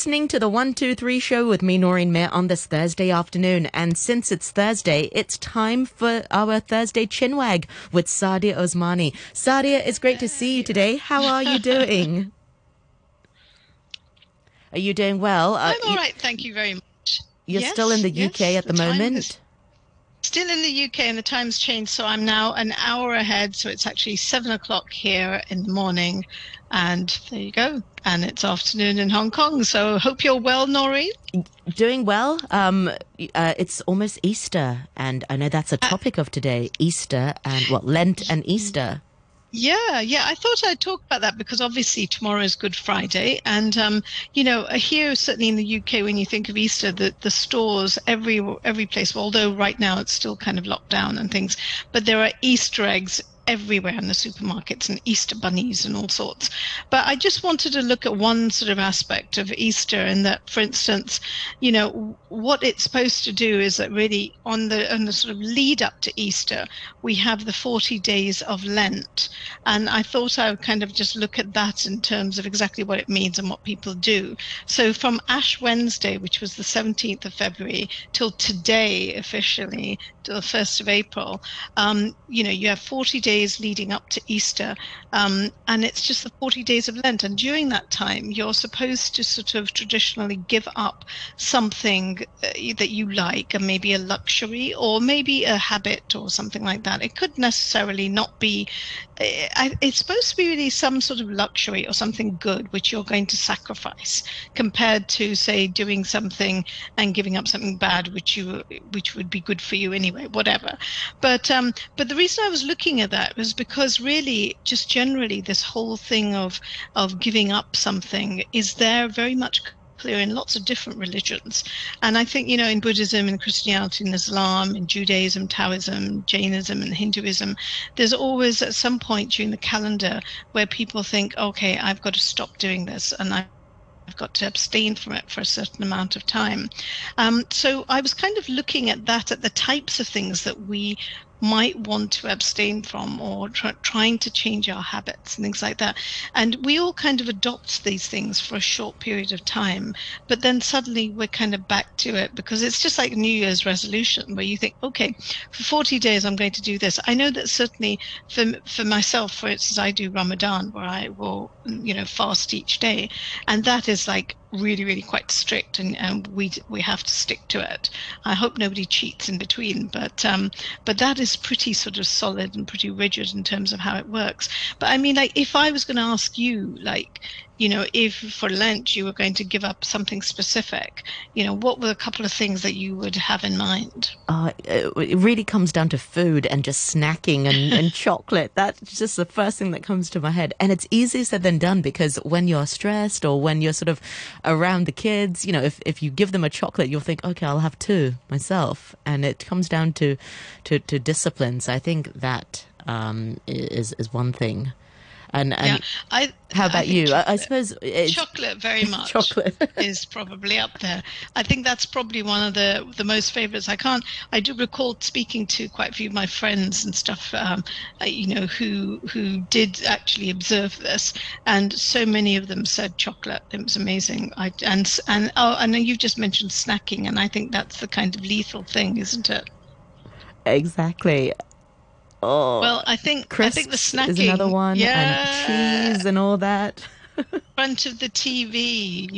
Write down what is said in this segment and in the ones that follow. listening to the 123 show with me, Noreen May, on this Thursday afternoon. And since it's Thursday, it's time for our Thursday chinwag with Sadia Osmani. Sadia, it's great to see you today. How are you doing? Are you doing well? I'm all right, thank you very much. You're still in the UK at the moment? Still in the UK, and the time's changed, so I'm now an hour ahead, so it's actually 7 o'clock here in the morning, and there you go. And it's afternoon in Hong Kong, so hope you're well, Noreen. Doing well. It's almost Easter, and I know that's a topic of today, Easter and Lent and Easter. Yeah. I thought I'd talk about that because obviously tomorrow is Good Friday. And, here, certainly in the UK, when you think of Easter, the stores, every place, although right now it's still kind of locked down and things, but there are Easter eggs everywhere in the supermarkets and Easter bunnies and all sorts. But I just wanted to look at one sort of aspect of Easter, and that, for instance, what it's supposed to do is that really on the sort of lead up to Easter, we have the 40 days of Lent. And I thought I would kind of just look at that in terms of exactly what it means and what people do. So from Ash Wednesday, which was the 17th of February, till today officially, till the 1st of April, you have 40 days leading up to Easter, and it's just the 40 days of Lent. And during that time, you're supposed to sort of traditionally give up something that you like, and maybe a luxury or maybe a habit or something like that. It could necessarily not be, it's supposed to be really some sort of luxury or something good which you're going to sacrifice, compared to, say, doing something and giving up something bad which would be good for you anyway, whatever. But the reason I was looking at that was because really just generally this whole thing of giving up something is there very much clear in lots of different religions. And I think, in Buddhism and Christianity and Islam and Judaism, Taoism, Jainism and Hinduism, there's always at some point during the calendar where people think, okay, I've got to stop doing this and I've got to abstain from it for a certain amount of time. So I was kind of looking at that, at the types of things that we might want to abstain from, or trying to change our habits and things like that. And we all kind of adopt these things for a short period of time, but then suddenly we're kind of back to it, because it's just like New Year's resolution where you think, okay, for 40 days I'm going to do this. I know that certainly for myself, for instance, I do Ramadan, where I will fast each day, and that is like really, really quite strict, and we have to stick to it. I hope nobody cheats in between, but that is pretty sort of solid and pretty rigid in terms of how it works. But I mean, like, if I was going to ask you, like, if for Lent you were going to give up something specific, what were a couple of things that you would have in mind? It really comes down to food and just snacking and chocolate. That's just the first thing that comes to my head. And it's easier said than done, because when you're stressed or when you're sort of around the kids, if you give them a chocolate, you'll think, okay, I'll have two myself. And it comes down to discipline. So I think that is one thing. And how about you? I suppose chocolate very much. Chocolate is probably up there. I think that's probably one of the most favorites. I do recall speaking to quite a few of my friends and stuff, who did actually observe this, and so many of them said chocolate. It was amazing. And you've just mentioned snacking, and I think that's the kind of lethal thing, isn't it? Exactly. Oh, well, I think the snacking is another one, and cheese and all that. In front of the TV,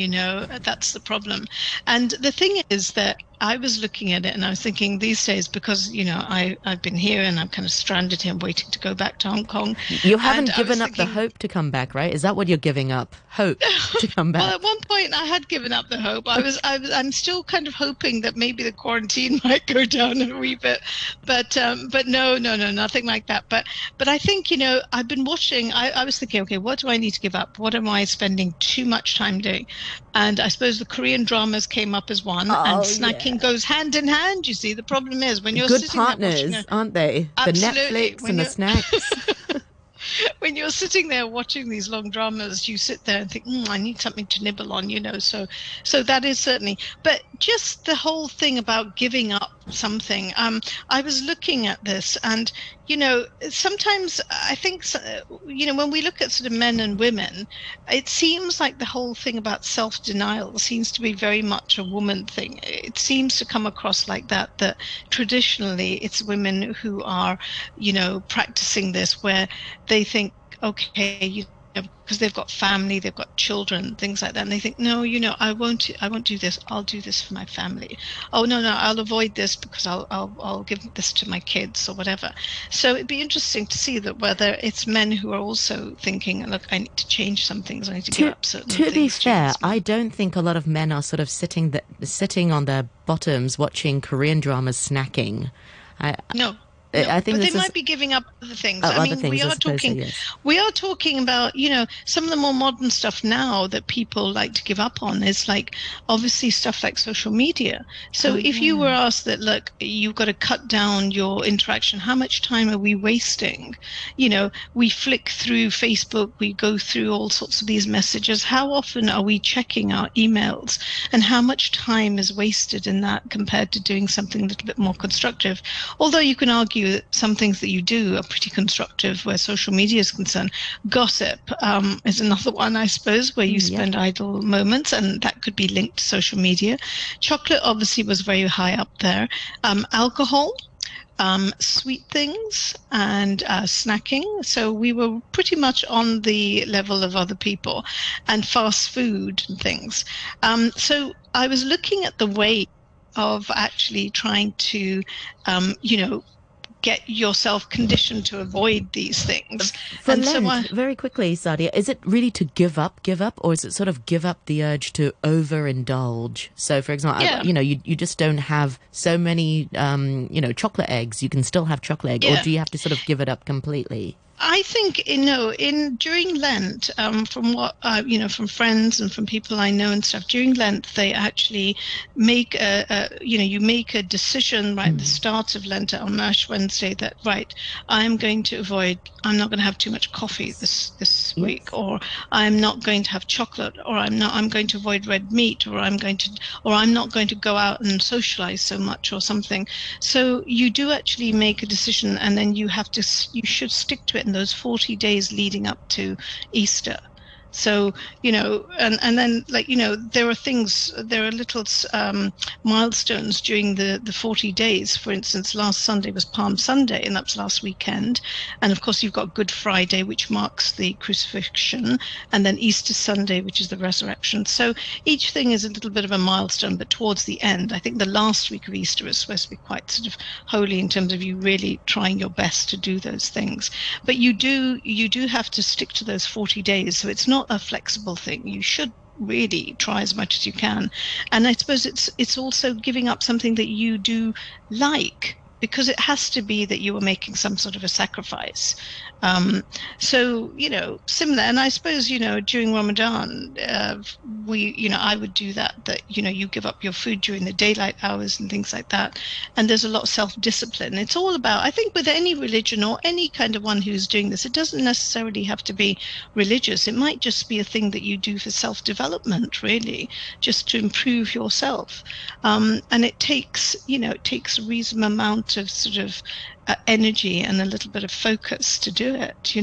that's the problem. And the thing is that I was looking at it and I was thinking these days, because, I've been here and I'm kind of stranded here waiting to go back to Hong Kong. You haven't given up the hope to come back, right? Is that what you're giving up? Hope to come back? Well, at one point I had given up the hope. I'm still kind of hoping that maybe the quarantine might go down a wee bit. But no, nothing like that. But I think, I've been watching, I was thinking, okay, what do I need to give up? What am I spending too much time doing? And I suppose the Korean dramas came up as one, and snacking goes hand in hand. You see, the problem is when you're good sitting partners, there aren't they? Absolutely. The Netflix and the snacks. When you're sitting there watching these long dramas, you sit there and think, I need something to nibble on. So that is certainly. But just the whole thing about giving up something. I was looking at this, and sometimes I think, when we look at sort of men and women, it seems like the whole thing about self-denial seems to be very much a woman thing. It seems to come across like that, that traditionally it's women who are, practicing this, where they think, okay, because they've got family, they've got children, things like that, and they think, no, I won't do this. I'll do this for my family. Oh no, I'll avoid this because I'll give this to my kids or whatever. So it'd be interesting to see that whether it's men who are also thinking, look, I need to change some things. I need to give up certain things. To be fair, I don't think a lot of men are sort of sitting on their bottoms watching Korean dramas, snacking. No, I think, but they might be giving up other things. We are talking about, some of the more modern stuff now that people like to give up on is like obviously stuff like social media. So if you were asked that, look, you've got to cut down your interaction. How much time are we wasting? We flick through Facebook, we go through all sorts of these messages. How often are we checking our emails, and how much time is wasted in that compared to doing something a little bit more constructive? Although you can argue that some things that you do are pretty constructive where social media is concerned. Gossip is another one, I suppose, where you spend idle moments, and that could be linked to social media. Chocolate obviously was very high up there. Alcohol, sweet things, and snacking. So we were pretty much on the level of other people, and fast food and things. So I was looking at the way of actually trying to, get yourself conditioned to avoid these things. Very quickly, Sadia, is it really to give up, or is it sort of give up the urge to overindulge? So, for example, you just don't have so many, chocolate eggs. You can still have chocolate egg, or do you have to sort of give it up completely? I think, during Lent, from what, from friends and from people I know and stuff, during Lent, they actually make you make a decision right at the start of Lent on Ash Wednesday that, right, I'm not going to have too much coffee this week, or I'm not going to have chocolate, or I'm going to avoid red meat, or I'm not going to go out and socialize so much or something. So you do actually make a decision, and then you should stick to it in those 40 days leading up to Easter. So, and then, there are little milestones during the 40 days. For instance, last Sunday was Palm Sunday, and that's last weekend. And of course, you've got Good Friday, which marks the crucifixion, and then Easter Sunday, which is the resurrection. So each thing is a little bit of a milestone, but towards the end, I think the last week of Easter is supposed to be quite sort of holy in terms of you really trying your best to do those things. But you do have to stick to those 40 days. So it's not a flexible thing. You should really try as much as you can, and I suppose it's also giving up something that you do like, because it has to be that you are making some sort of a sacrifice. Similar, and I suppose, during Ramadan, I would do that, you give up your food during the daylight hours and things like that. And there's a lot of self-discipline. It's all about, I think, with any religion or any kind of one who's doing this, it doesn't necessarily have to be religious. It might just be a thing that you do for self-development, really, just to improve yourself. And it takes a reasonable amount of sort of energy and a little bit of focus to do it.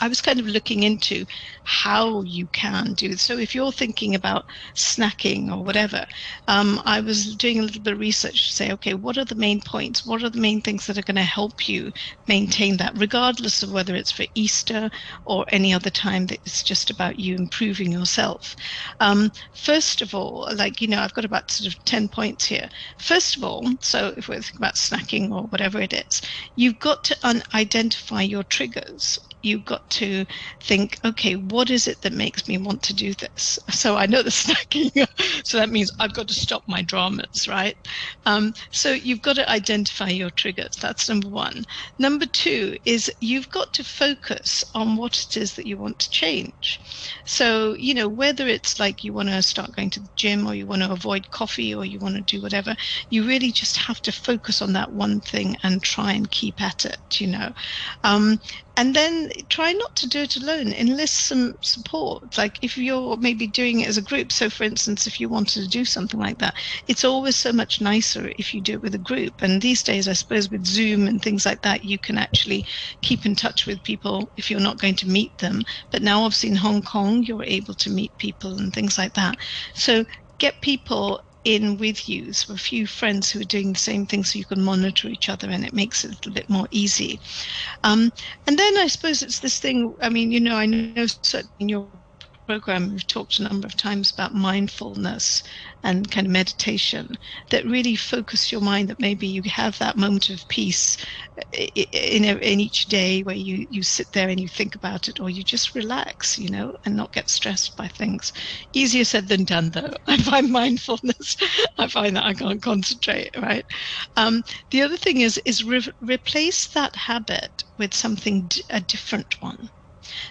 I was kind of looking into how you can do. So if you're thinking about snacking or whatever, I was doing a little bit of research to say, okay, what are the main points? What are the main things that are going to help you maintain that, regardless of whether it's for Easter or any other time that it's just about you improving yourself? First of all, I've got about sort of 10 points here. First of all, so if we're thinking about snacking or whatever it is, you've got to identify your triggers. You've got to think, okay, what is it that makes me want to do this? So I know the snacking, so that means I've got to stop my dramas, right? So you've got to identify your triggers. That's number one. Number two is you've got to focus on what it is that you want to change. So, whether it's like you want to start going to the gym, or you want to avoid coffee, or you want to do whatever, you really just have to focus on that one thing and try and keep at it. And then try not to do it alone. Enlist some support. Like if you're maybe doing it as a group. So for instance, if you wanted to do something like that, it's always so much nicer if you do it with a group. And these days, I suppose with Zoom and things like that, you can actually keep in touch with people if you're not going to meet them. But now obviously in Hong Kong, you're able to meet people and things like that. So get people in with you, so a few friends who are doing the same thing, so you can monitor each other, and it makes it a little bit more easy. And then I suppose it's this thing, I mean, you know, I know certainly in your program we've talked a number of times about mindfulness and kind of meditation that really focus your mind, that maybe you have that moment of peace in each day where you sit there and you think about it, or you just relax, you know, and not get stressed by things. Easier said than done, though. I find mindfulness, I find that I can't concentrate, right? The other thing is replace that habit with something, a different one.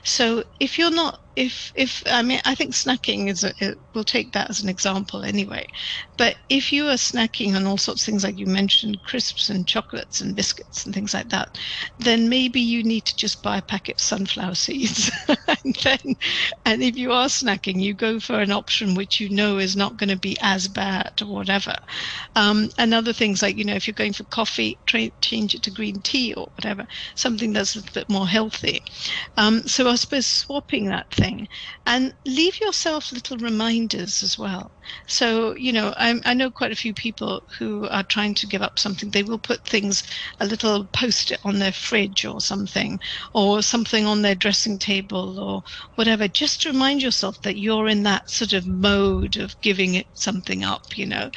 So if you're not, if I mean, I think snacking is, we'll take that as an example anyway. But if you are snacking on all sorts of things, like you mentioned, crisps and chocolates and biscuits and things like that, then maybe you need to just buy a packet of sunflower seeds. and if you are snacking, you go for an option which you know is not going to be as bad or whatever. And other things like, you know, if you're going for coffee, change it to green tea or whatever, something that's a bit more healthy. So I suppose swapping that thing, and leave yourself little reminders as well. So, you know, I know quite a few people who are trying to give up something. They will put things, a little post-it on their fridge or something on their dressing table or whatever, just to remind yourself that you're in that sort of mode of giving it something up, you know.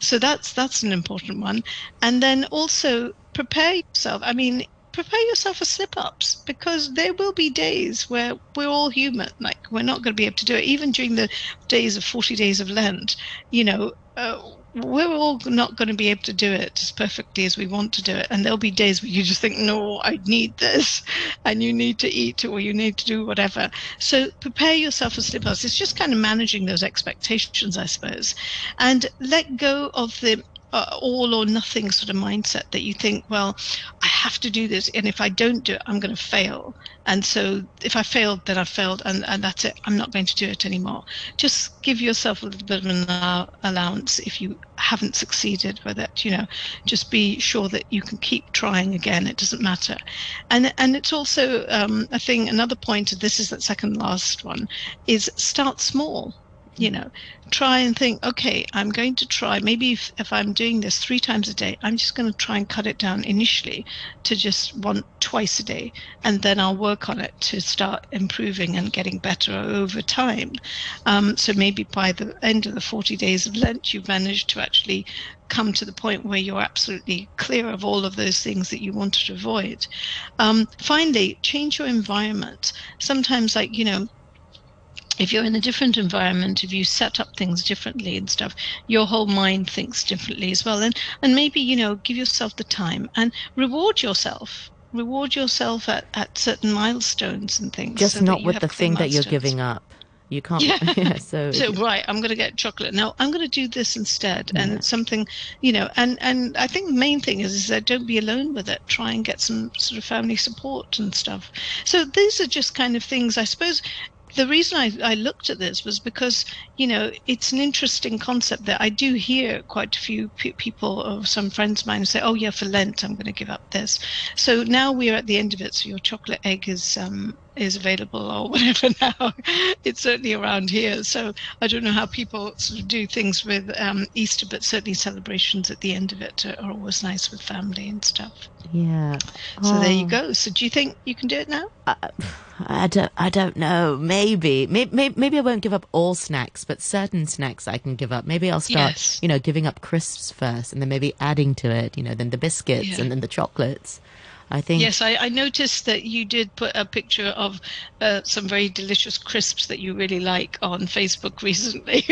So that's an important one. And then also prepare yourself. I mean, prepare yourself for slip-ups, because there will be days where we're all human, like we're not going to be able to do it. Even during the days of 40 days of Lent, you know, we're all not going to be able to do it as perfectly as we want to do it. And there'll be days where you just think, no, I need this, and you need to eat or you need to do whatever. So prepare yourself for slip-ups. It's just kind of managing those expectations, I suppose, and let go of the all or nothing sort of mindset that you think, well, I have to do this, and if I don't do it, I'm going to fail. And so if I failed, then I failed, and that's it. I'm not going to do it anymore. Just give yourself a little bit of an allowance if you haven't succeeded with it, you know. Just be sure that you can keep trying again. It doesn't matter. And it's also a thing, another point of this is that second last one is start small. You know, try and think, okay, I'm going to try, maybe if I'm doing this 3 times a day, I'm just going to try and cut it down initially to just twice a day, and then I'll work on it to start improving and getting better over time. So maybe by the end of the 40 days of Lent, you've managed to actually come to the point where you're absolutely clear of all of those things that you wanted to avoid. Finally, change your environment. Sometimes, like, you know, if you're in a different environment, if you set up things differently and stuff, your whole mind thinks differently as well. And maybe, you know, give yourself the time and reward yourself. Reward yourself at certain milestones and things. Just not with the thing that you're giving up. You can't. Yeah. So right, I'm going to get chocolate. No, I'm going to do this instead. Yeah. And it's something, you know, and I think the main thing is that don't be alone with it. Try and get some sort of family support and stuff. So these are just kind of things, I suppose. The reason I looked at this was because, you know, it's an interesting concept that I do hear quite a few people or some friends of mine say, oh, yeah, for Lent, I'm going to give up this. So now we're at the end of it. So your chocolate egg is available or whatever now. It's certainly around here. So I don't know how people sort of do things with Easter, but certainly celebrations at the end of it are always nice with family and stuff. Yeah. So there you go. So do you think you can do it now? I don't know. Maybe I won't give up all snacks, but certain snacks I can give up. Maybe I'll start, yes, you know, giving up crisps first, and then maybe adding to it, you know, then the biscuits, yeah, and then the chocolates. I think. Yes, I noticed that you did put a picture of some very delicious crisps that you really like on Facebook recently.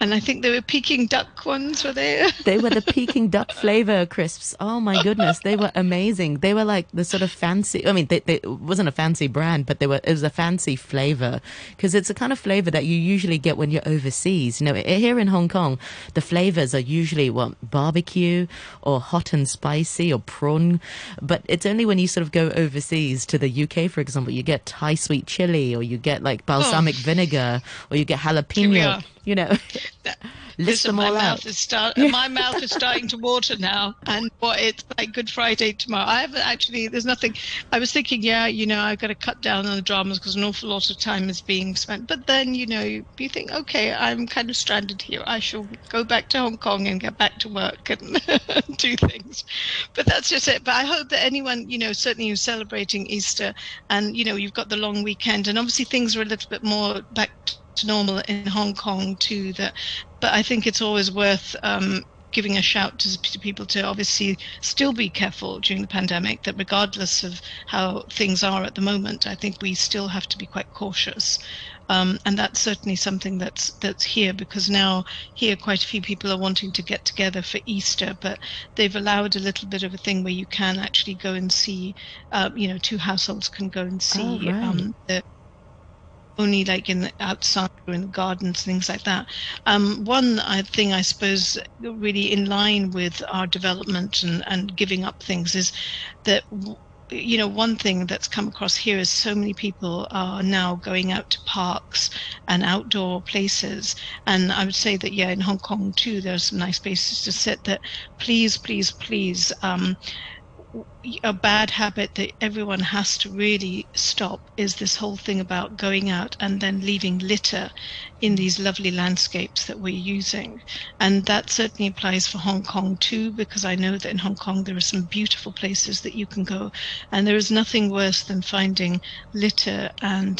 And I think they were Peking duck ones, were they? They were the Peking duck flavor crisps. Oh, my goodness. They were amazing. They were like the sort of fancy. I mean, it wasn't a fancy brand, but it was a fancy flavor, because it's a kind of flavor that you usually get when you're overseas. You know, here in Hong Kong, the flavors are usually barbecue or hot and spicy or prawn, but it's only when you sort of go overseas to the UK, for example, you get Thai sweet chili, or you get like balsamic vinegar, or you get jalapeno. You know, my mouth is starting to water now. And it's like Good Friday tomorrow. I haven't actually, there's nothing. I was thinking, I've got to cut down on the dramas because an awful lot of time is being spent. But then, you think, okay, I'm kind of stranded here. I shall go back to Hong Kong and get back to work and do things. But that's just it. But I hope that anyone, certainly who's celebrating Easter and, you've got the long weekend, and obviously things are a little bit more back to normal in Hong Kong too, but I think it's always worth giving a shout to people to obviously still be careful during the pandemic, that regardless of how things are at the moment, I think we still have to be quite cautious. And that's certainly something that's here, because now here quite a few people are wanting to get together for Easter, but they've allowed a little bit of a thing where you can actually go and see, two households can go and see only like in the outside or in the gardens, things like that. One thing I suppose really in line with our development and giving up things is that, one thing that's come across here is so many people are now going out to parks and outdoor places. And I would say that, in Hong Kong too, there are some nice places to sit, that please, a bad habit that everyone has to really stop is this whole thing about going out and then leaving litter in these lovely landscapes that we're using. And that certainly applies for Hong Kong too, because I know that in Hong Kong there are some beautiful places that you can go, and there is nothing worse than finding litter and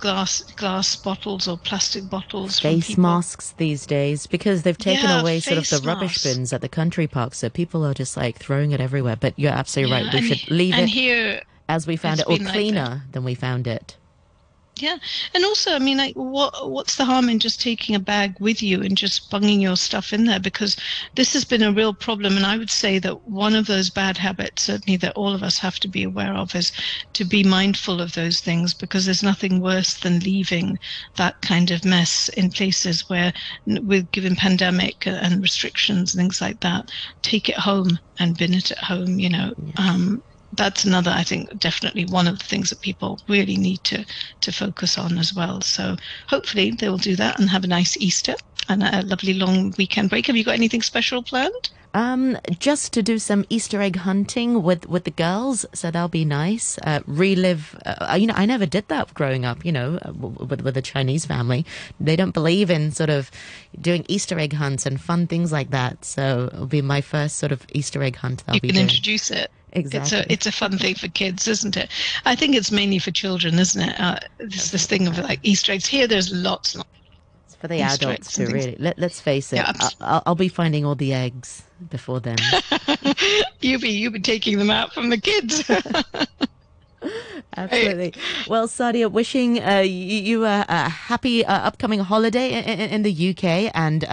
glass bottles or plastic bottles, face masks these days, because they've taken away sort of the rubbish bins at the country park, so people are just like throwing it everywhere. But you're absolutely right, we should leave it here as we found it, or cleaner than we found it. Yeah, and also, I mean, like, what's the harm in just taking a bag with you and just bunging your stuff in there? Because this has been a real problem, and I would say that one of those bad habits, certainly that all of us have to be aware of, is to be mindful of those things, because there's nothing worse than leaving that kind of mess in places where, with given pandemic and restrictions and things like that, take it home and bin it at home, That's another, I think, definitely one of the things that people really need to focus on as well. So hopefully they will do that and have a nice Easter and a lovely long weekend break. Have you got anything special planned? Just to do some Easter egg hunting with the girls, so that'll be nice. Relive, I never did that growing up, with a Chinese family. They don't believe in sort of doing Easter egg hunts and fun things like that. So it'll be my first sort of Easter egg hunt that I'll be doing. You can introduce it. Exactly. It's a fun thing for kids, isn't it? I think it's mainly for children, isn't it? It's this thing of like Easter eggs. Here, there's lots. It's for the adults too, really. Let's face it. Yeah, I'll be finding all the eggs before then. You'll be taking them out from the kids. Absolutely. Well, Sadia, wishing you a happy upcoming holiday in the UK, and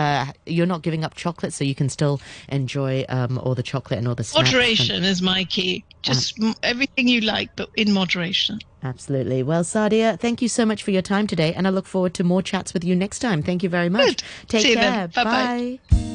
you're not giving up chocolate, so you can still enjoy all the chocolate and all the snacks. Moderation is my key. Just everything you like, but in moderation. Absolutely. Well, Sadia, thank you so much for your time today, and I look forward to more chats with you next time. Thank you very much. Good. Take care. Bye-bye. Bye.